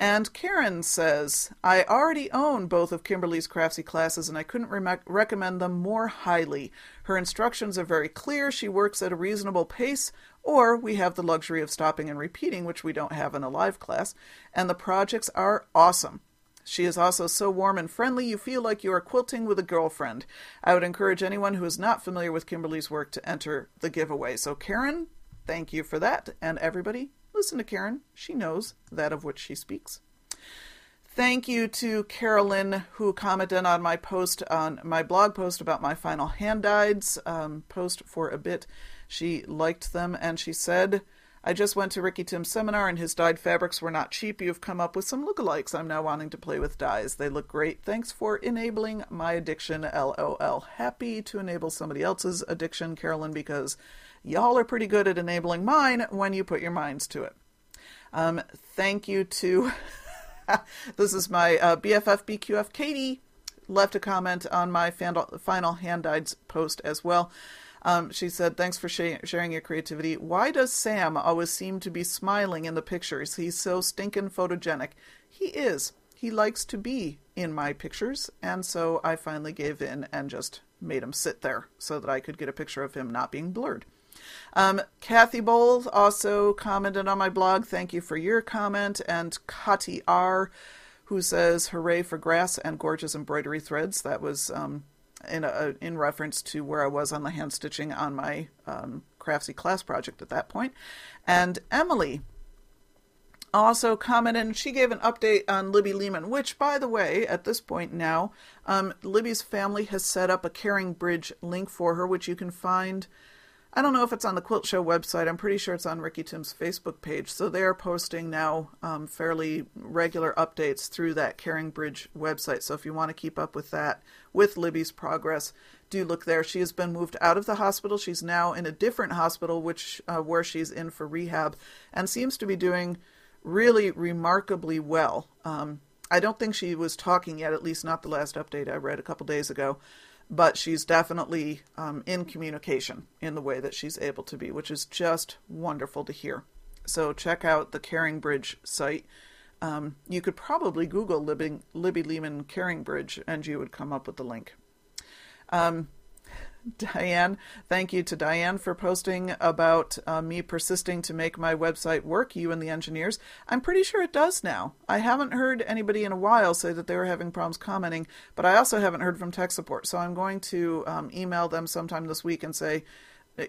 And Karen says, I already own both of Kimberly's Craftsy classes, and I couldn't recommend them more highly. Her instructions are very clear, she works at a reasonable pace, or we have the luxury of stopping and repeating, which we don't have in a live class, and the projects are awesome. She is also so warm and friendly, you feel like you are quilting with a girlfriend. I would encourage anyone who is not familiar with Kimberly's work to enter the giveaway. So Karen, thank you for that, and everybody, listen to Karen. She knows that of which she speaks. Thank you to Carolyn, who commented on my blog post about my final hand dyes post for a bit. She liked them, and she said, I just went to Ricky Tim's seminar and his dyed fabrics were not cheap. You've come up with some lookalikes. I'm now wanting to play with dyes. They look great. Thanks for enabling my addiction. LOL. Happy to enable somebody else's addiction, Carolyn, because y'all are pretty good at enabling mine when you put your minds to it. Thank you to, this is my BFF BQF Katie, left a comment on my final hand dyes post as well. She said, thanks for sharing your creativity. Why does Sam always seem to be smiling in the pictures? He's so stinking photogenic. He is. He likes to be in my pictures. And so I finally gave in and just made him sit there so that I could get a picture of him not being blurred. Kathy Bowles also commented on my blog. Thank you for your comment. And Kati R., who says, hooray for grass and gorgeous embroidery threads. That was... in reference to where I was on the hand stitching on my Craftsy class project at that point. And Emily also commented, and she gave an update on Libby Lehman, which, by the way, at this point now, Libby's family has set up a CaringBridge link for her, which you can find, I don't know if it's on the Quilt Show website, I'm pretty sure it's on Ricky Tim's Facebook page, so they are posting now fairly regular updates through that CaringBridge website, so if you want to keep up with that, with Libby's progress, do look there. She has been moved out of the hospital. She's now in a different hospital, which where she's in for rehab, and seems to be doing really remarkably well. I don't think she was talking yet, at least not the last update I read a couple days ago, but she's definitely in communication in the way that she's able to be, which is just wonderful to hear. So check out the CaringBridge site. You could probably Google Libby Lehman CaringBridge, and you would come up with the link. Diane, thank you to Diane for posting about me persisting to make my website work, you and the engineers. I'm pretty sure it does now. I haven't heard anybody in a while say that they were having problems commenting, but I also haven't heard from tech support. So I'm going to email them sometime this week and say,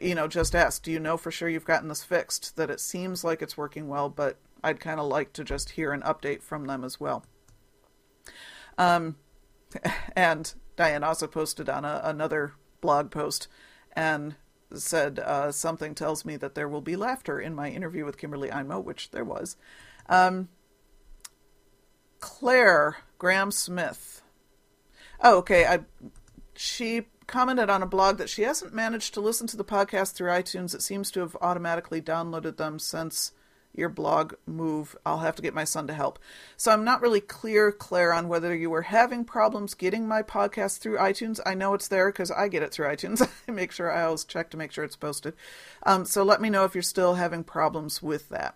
you know, just ask, do you know for sure you've gotten this fixed? That it seems like it's working well, but I'd kind of like to just hear an update from them as well. And Diane also posted on another blog post and said, something tells me that there will be laughter in my interview with Kimberly Einmo, which there was. Claire Graham Smith. Oh, okay. She commented on a blog that she hasn't managed to listen to the podcast through iTunes. It seems to have automatically downloaded them since your blog move. I'll have to get my son to help. So I'm not really clear, Claire, on whether you were having problems getting my podcast through iTunes. I know it's there because I get it through iTunes. I make sure, I always check to make sure it's posted. So let me know if you're still having problems with that.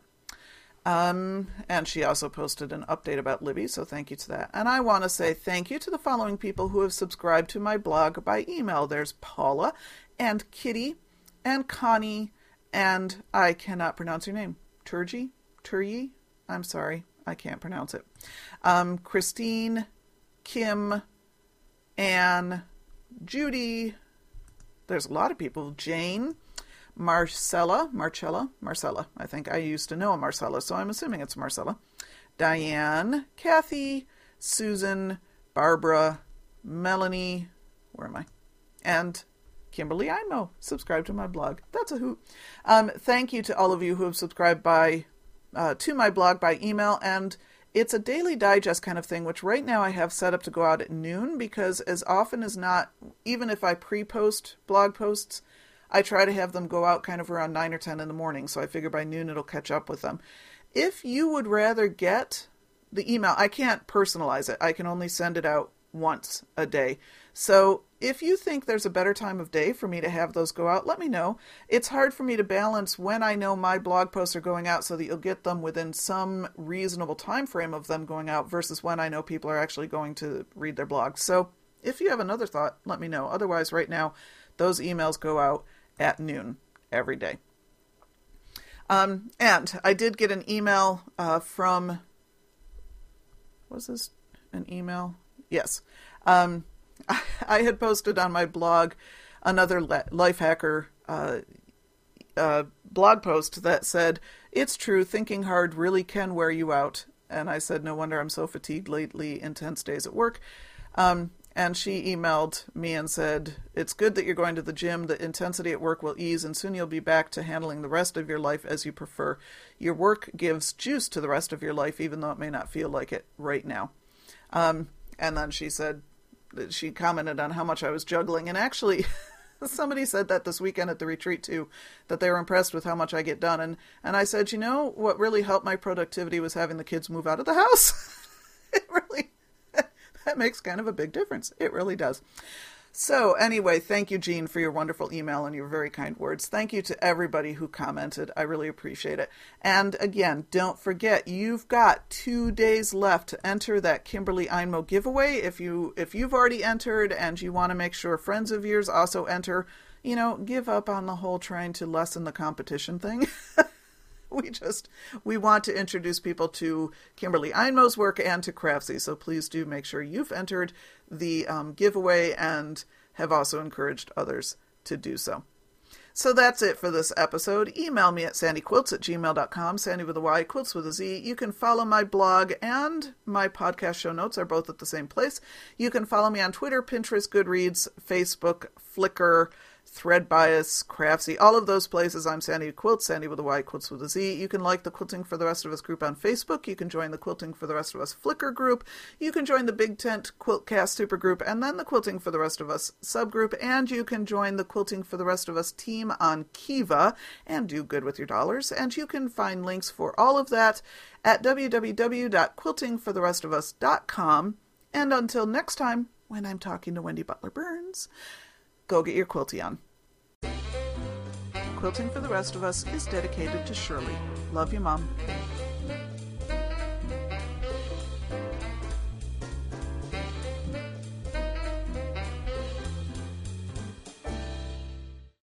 And she also posted an update about Libby, so thank you to that. And I want to say thank you to the following people who have subscribed to my blog by email. There's Paula and Kitty and Connie, and I cannot pronounce your name. Turgi? I'm sorry, I can't pronounce it. Christine, Kim, Anne, Judy, there's a lot of people, Jane, Marcella, I think I used to know a Marcella, so I'm assuming it's Marcella, Diane, Kathy, Susan, Barbara, Melanie, where am I, and Kimberly Einmo, subscribe to my blog. That's a hoot. Thank you to all of you who have subscribed to my blog by email. And it's a daily digest kind of thing, which right now I have set up to go out at noon because as often as not, even if I pre-post blog posts, I try to have them go out kind of around 9 or 10 in the morning. So I figure by noon it'll catch up with them. If you would rather get the email, I can't personalize it. I can only send it out once a day. So if you think there's a better time of day for me to have those go out, let me know. It's hard for me to balance when I know my blog posts are going out so that you'll get them within some reasonable time frame of them going out versus when I know people are actually going to read their blogs. So if you have another thought, let me know. Otherwise, right now, those emails go out at noon every day. And I did get an email from... Was this an email? Yes. I had posted on my blog another Lifehacker blog post that said, it's true, thinking hard really can wear you out. And I said, no wonder I'm so fatigued lately, intense days at work. And she emailed me and said, "It's good that you're going to the gym. The intensity at work will ease, and soon you'll be back to handling the rest of your life as you prefer. Your work gives juice to the rest of your life, even though it may not feel like it right now." And then she said, she commented on how much I was juggling. And actually, somebody said that this weekend at the retreat too, that they were impressed with how much I get done. And I said, you know, what really helped my productivity was having the kids move out of the house. It really, that makes kind of a big difference. It really does. So anyway, thank you, Jean, for your wonderful email and your very kind words. Thank you to everybody who commented. I really appreciate it. And again, don't forget, you've got 2 days left to enter that Kimberly Einmo giveaway. If you've already entered and you want to make sure friends of yours also enter, you know, give up on the whole trying to lessen the competition thing. We want to introduce people to Kimberly Einmo's work and to Craftsy. So please do make sure you've entered the giveaway and have also encouraged others to do so. So that's it for this episode. Email me at sandyquilts@gmail.com, Sandy with a Y, Quilts with a Z. You can follow my blog and my podcast show notes are both at the same place. You can follow me on Twitter, Pinterest, Goodreads, Facebook, Flickr, Thread Bias, Craftsy, all of those places. I'm Sandy Quilts, Sandy with a Y, Quilts with a Z. You can like the Quilting for the Rest of Us group on Facebook. You can join the Quilting for the Rest of Us Flickr group. You can join the Big Tent Quiltcast supergroup and then the Quilting for the Rest of Us subgroup. And you can join the Quilting for the Rest of Us team on Kiva and do good with your dollars. And you can find links for all of that at www.quiltingfortherestofus.com. And until next time, when I'm talking to Wendy Butler Burns, go get your quilty on. Quilting for the Rest of Us is dedicated to Shirley. Love you, Mom.